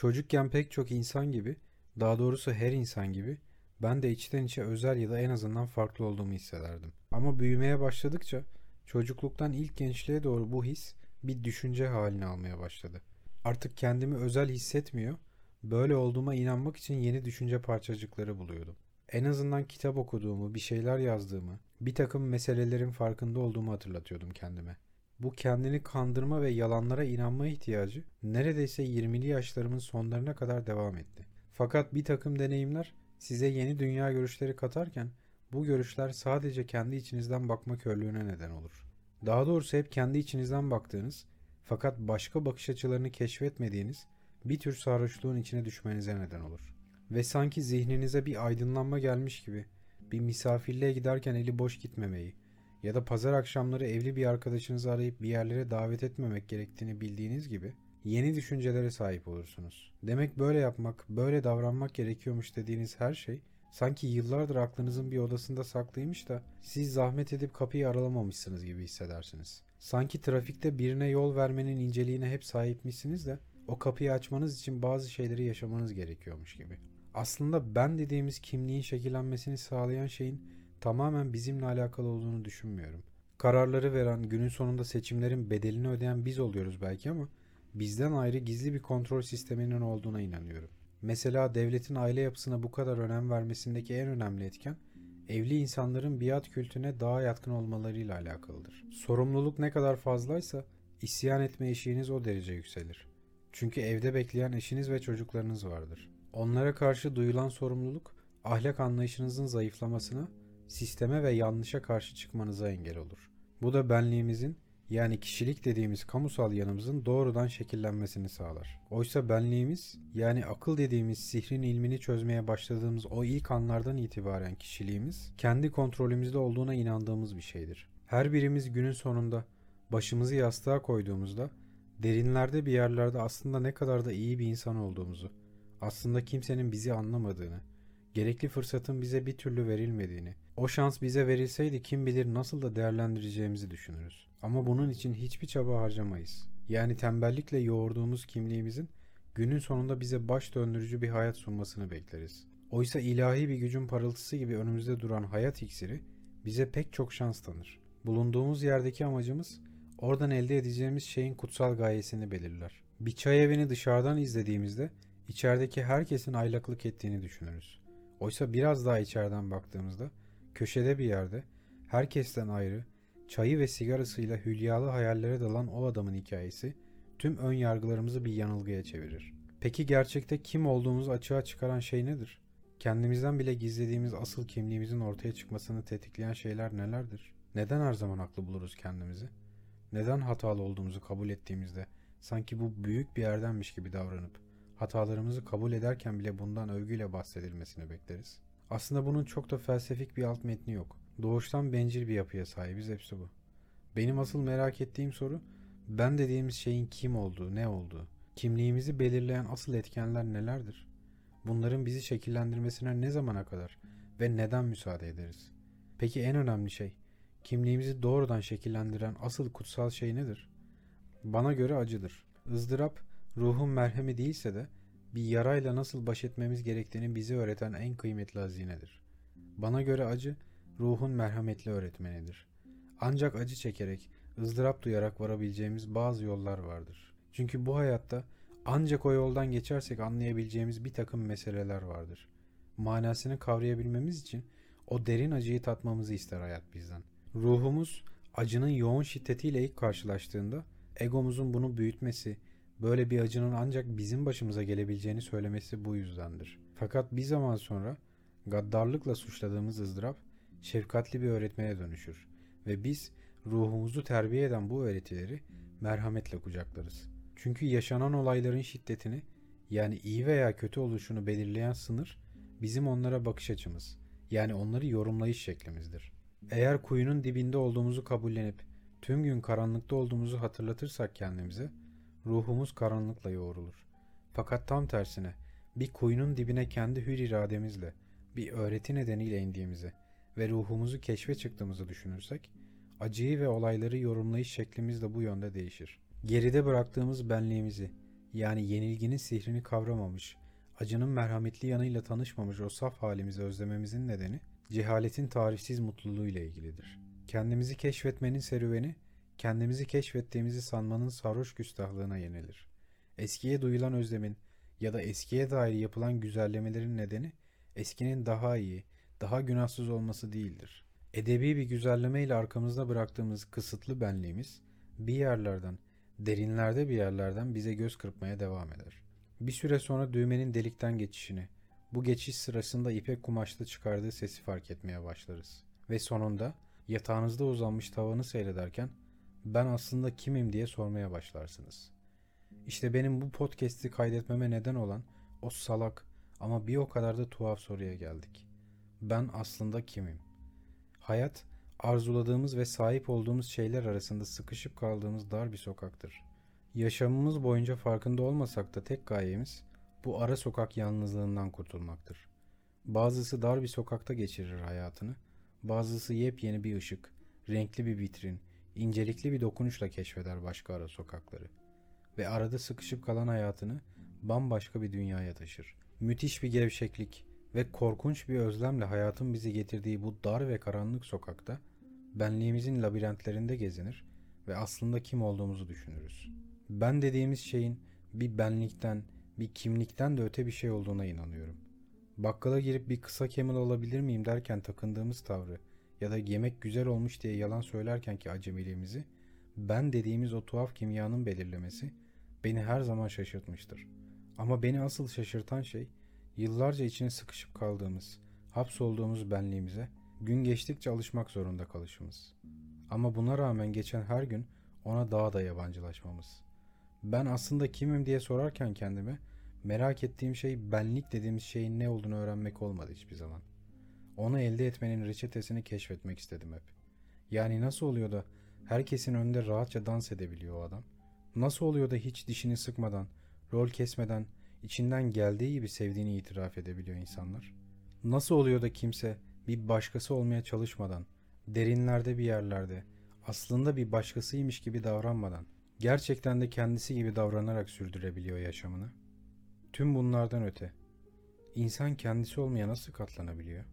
Çocukken pek çok insan gibi, daha doğrusu her insan gibi, ben de içten içe özel ya da en azından farklı olduğumu hissederdim. Ama büyümeye başladıkça çocukluktan ilk gençliğe doğru bu his bir düşünce halini almaya başladı. Artık kendimi özel hissetmiyor, böyle olduğuma inanmak için yeni düşünce parçacıkları buluyordum. En azından kitap okuduğumu, bir şeyler yazdığımı, bir takım meselelerin farkında olduğumu hatırlatıyordum kendime. Bu kendini kandırma ve yalanlara inanma ihtiyacı neredeyse 20'li yaşlarımın sonlarına kadar devam etti. Fakat bir takım deneyimler size yeni dünya görüşleri katarken bu görüşler sadece kendi içinizden bakma körlüğüne neden olur. Daha doğrusu hep kendi içinizden baktığınız fakat başka bakış açılarını keşfetmediğiniz bir tür sarhoşluğun içine düşmenize neden olur. Ve sanki zihninize bir aydınlanma gelmiş gibi bir misafirliğe giderken eli boş gitmemeyi ya da pazar akşamları evli bir arkadaşınızı arayıp bir yerlere davet etmemek gerektiğini bildiğiniz gibi yeni düşüncelere sahip olursunuz. Demek böyle yapmak, böyle davranmak gerekiyormuş dediğiniz her şey sanki yıllardır aklınızın bir odasında saklıymış da siz zahmet edip kapıyı aralamamışsınız gibi hissedersiniz. Sanki trafikte birine yol vermenin inceliğine hep sahipmişsiniz de o kapıyı açmanız için bazı şeyleri yaşamanız gerekiyormuş gibi. Aslında ben dediğimiz kimliğin şekillenmesini sağlayan şeyin tamamen bizimle alakalı olduğunu düşünmüyorum. Kararları veren, günün sonunda seçimlerin bedelini ödeyen biz oluyoruz belki ama bizden ayrı gizli bir kontrol sisteminin olduğuna inanıyorum. Mesela devletin aile yapısına bu kadar önem vermesindeki en önemli etken, evli insanların biat kültüne daha yatkın olmalarıyla alakalıdır. Sorumluluk ne kadar fazlaysa isyan etme eşiğiniz o derece yükselir. Çünkü evde bekleyen eşiniz ve çocuklarınız vardır. Onlara karşı duyulan sorumluluk, ahlak anlayışınızın zayıflamasına, sisteme ve yanlışa karşı çıkmanıza engel olur. Bu da benliğimizin, yani kişilik dediğimiz kamusal yanımızın doğrudan şekillenmesini sağlar. Oysa benliğimiz, yani akıl dediğimiz sihrin ilmini çözmeye başladığımız o ilk anlardan itibaren kişiliğimiz, kendi kontrolümüzde olduğuna inandığımız bir şeydir. Her birimiz günün sonunda başımızı yastığa koyduğumuzda, derinlerde bir yerlerde aslında ne kadar da iyi bir insan olduğumuzu, aslında kimsenin bizi anlamadığını, gerekli fırsatın bize bir türlü verilmediğini, o şans bize verilseydi kim bilir nasıl da değerlendireceğimizi düşünürüz. Ama bunun için hiçbir çaba harcamayız. Yani tembellikle yoğurduğumuz kimliğimizin günün sonunda bize baş döndürücü bir hayat sunmasını bekleriz. Oysa ilahi bir gücün parıltısı gibi önümüzde duran hayat iksiri bize pek çok şans tanır. Bulunduğumuz yerdeki amacımız oradan elde edeceğimiz şeyin kutsal gayesini belirler. Bir çay evini dışarıdan izlediğimizde içerideki herkesin aylaklık ettiğini düşünürüz. Oysa biraz daha içeriden baktığımızda köşede bir yerde herkesten ayrı, çayı ve sigarasıyla hülyalı hayallere dalan o adamın hikayesi tüm ön yargılarımızı bir yanılgıya çevirir. Peki gerçekte kim olduğumuzu açığa çıkaran şey nedir? Kendimizden bile gizlediğimiz asıl kimliğimizin ortaya çıkmasını tetikleyen şeyler nelerdir? Neden her zaman haklı buluruz kendimizi? Neden hatalı olduğumuzu kabul ettiğimizde sanki bu büyük bir erdemmiş gibi davranıp hatalarımızı kabul ederken bile bundan övgüyle bahsedilmesini bekleriz? Aslında bunun çok da felsefik bir alt metni yok. Doğuştan bencil bir yapıya sahibiz, hepsi bu. Benim asıl merak ettiğim soru, ben dediğimiz şeyin kim olduğu, ne olduğu, kimliğimizi belirleyen asıl etkenler nelerdir? Bunların bizi şekillendirmesine ne zamana kadar ve neden müsaade ederiz? Peki en önemli şey, kimliğimizi doğrudan şekillendiren asıl kutsal şey nedir? Bana göre acıdır. Izdırap, ruhun merhemi değilse de bir yarayla nasıl baş etmemiz gerektiğini bize öğreten en kıymetli hazinedir. Bana göre acı, ruhun merhametli öğretmenidir. Ancak acı çekerek, ızdırap duyarak varabileceğimiz bazı yollar vardır. Çünkü bu hayatta ancak o yoldan geçersek anlayabileceğimiz bir takım meseleler vardır. Manasını kavrayabilmemiz için o derin acıyı tatmamızı ister hayat bizden. Ruhumuz acının yoğun şiddetiyle ilk karşılaştığında egomuzun bunu büyütmesi, böyle bir acının ancak bizim başımıza gelebileceğini söylemesi bu yüzdendir. Fakat bir zaman sonra gaddarlıkla suçladığımız ızdırap şefkatli bir öğretmeye dönüşür ve biz ruhumuzu terbiye eden bu öğretileri merhametle kucaklarız. Çünkü yaşanan olayların şiddetini, yani iyi veya kötü oluşunu belirleyen sınır bizim onlara bakış açımız, yani onları yorumlayış şeklimizdir. Eğer kuyunun dibinde olduğumuzu kabullenip tüm gün karanlıkta olduğumuzu hatırlatırsak kendimize, ruhumuz karanlıkla yoğrulur. Fakat tam tersine bir kuyunun dibine kendi hür irademizle, bir öğreti nedeniyle indiğimizi ve ruhumuzu keşfe çıktığımızı düşünürsek, acıyı ve olayları yorumlayış şeklimiz de bu yönde değişir. Geride bıraktığımız benliğimizi, yani yenilginin sihrini kavramamış, acının merhametli yanıyla tanışmamış o saf halimizi özlememizin nedeni cehaletin tarifsiz mutluluğuyla ilgilidir. Kendimizi keşfetmenin serüveni, kendimizi keşfettiğimizi sanmanın sarhoş güstahlığına yenilir. Eskiye duyulan özlemin ya da eskiye dair yapılan güzellemelerin nedeni eskinin daha iyi, daha günahsız olması değildir. Edebi bir güzelleme ile arkamızda bıraktığımız kısıtlı benliğimiz bir yerlerden, derinlerde bir yerlerden bize göz kırpmaya devam eder. Bir süre sonra düğmenin delikten geçişini, bu geçiş sırasında ipek kumaşta çıkardığı sesi fark etmeye başlarız. Ve sonunda yatağınızda uzanmış tavanı seyrederken ben aslında kimim diye sormaya başlarsınız. İşte benim bu podcast'i kaydetmeme neden olan o salak ama bir o kadar da tuhaf soruya geldik. Ben aslında kimim? Hayat, arzuladığımız ve sahip olduğumuz şeyler arasında sıkışıp kaldığımız dar bir sokaktır. Yaşamımız boyunca farkında olmasak da tek gayemiz bu ara sokak yalnızlığından kurtulmaktır. Bazısı dar bir sokakta geçirir hayatını, bazısı yepyeni bir ışık, renkli bir vitrin, incelikli bir dokunuşla keşfeder başka ara sokakları. Ve arada sıkışıp kalan hayatını bambaşka bir dünyaya taşır. Müthiş bir gevşeklik ve korkunç bir özlemle hayatın bizi getirdiği bu dar ve karanlık sokakta benliğimizin labirentlerinde gezinir ve aslında kim olduğumuzu düşünürüz. Ben dediğimiz şeyin bir benlikten, bir kimlikten de öte bir şey olduğuna inanıyorum. Bakkala girip bir kısa kemil olabilir miyim derken takındığımız tavrı ya da yemek güzel olmuş diye yalan söylerkenki acemiliğimizi ben dediğimiz o tuhaf kimyanın belirlemesi beni her zaman şaşırtmıştır. Ama beni asıl şaşırtan şey yıllarca içine sıkışıp kaldığımız, hapsolduğumuz benliğimize gün geçtikçe alışmak zorunda kalışımız. Ama buna rağmen geçen her gün ona daha da yabancılaşmamız. Ben aslında kimim diye sorarken kendime merak ettiğim şey benlik dediğimiz şeyin ne olduğunu öğrenmek olmadı hiçbir zaman. Onu elde etmenin reçetesini keşfetmek istedim hep. Yani nasıl oluyor da herkesin önünde rahatça dans edebiliyor o adam? Nasıl oluyor da hiç dişini sıkmadan, rol kesmeden, içinden geldiği gibi sevdiğini itiraf edebiliyor insanlar? Nasıl oluyor da kimse bir başkası olmaya çalışmadan, derinlerde bir yerlerde, aslında bir başkasıymış gibi davranmadan, gerçekten de kendisi gibi davranarak sürdürebiliyor yaşamını? Tüm bunlardan öte, insan kendisi olmaya nasıl katlanabiliyor?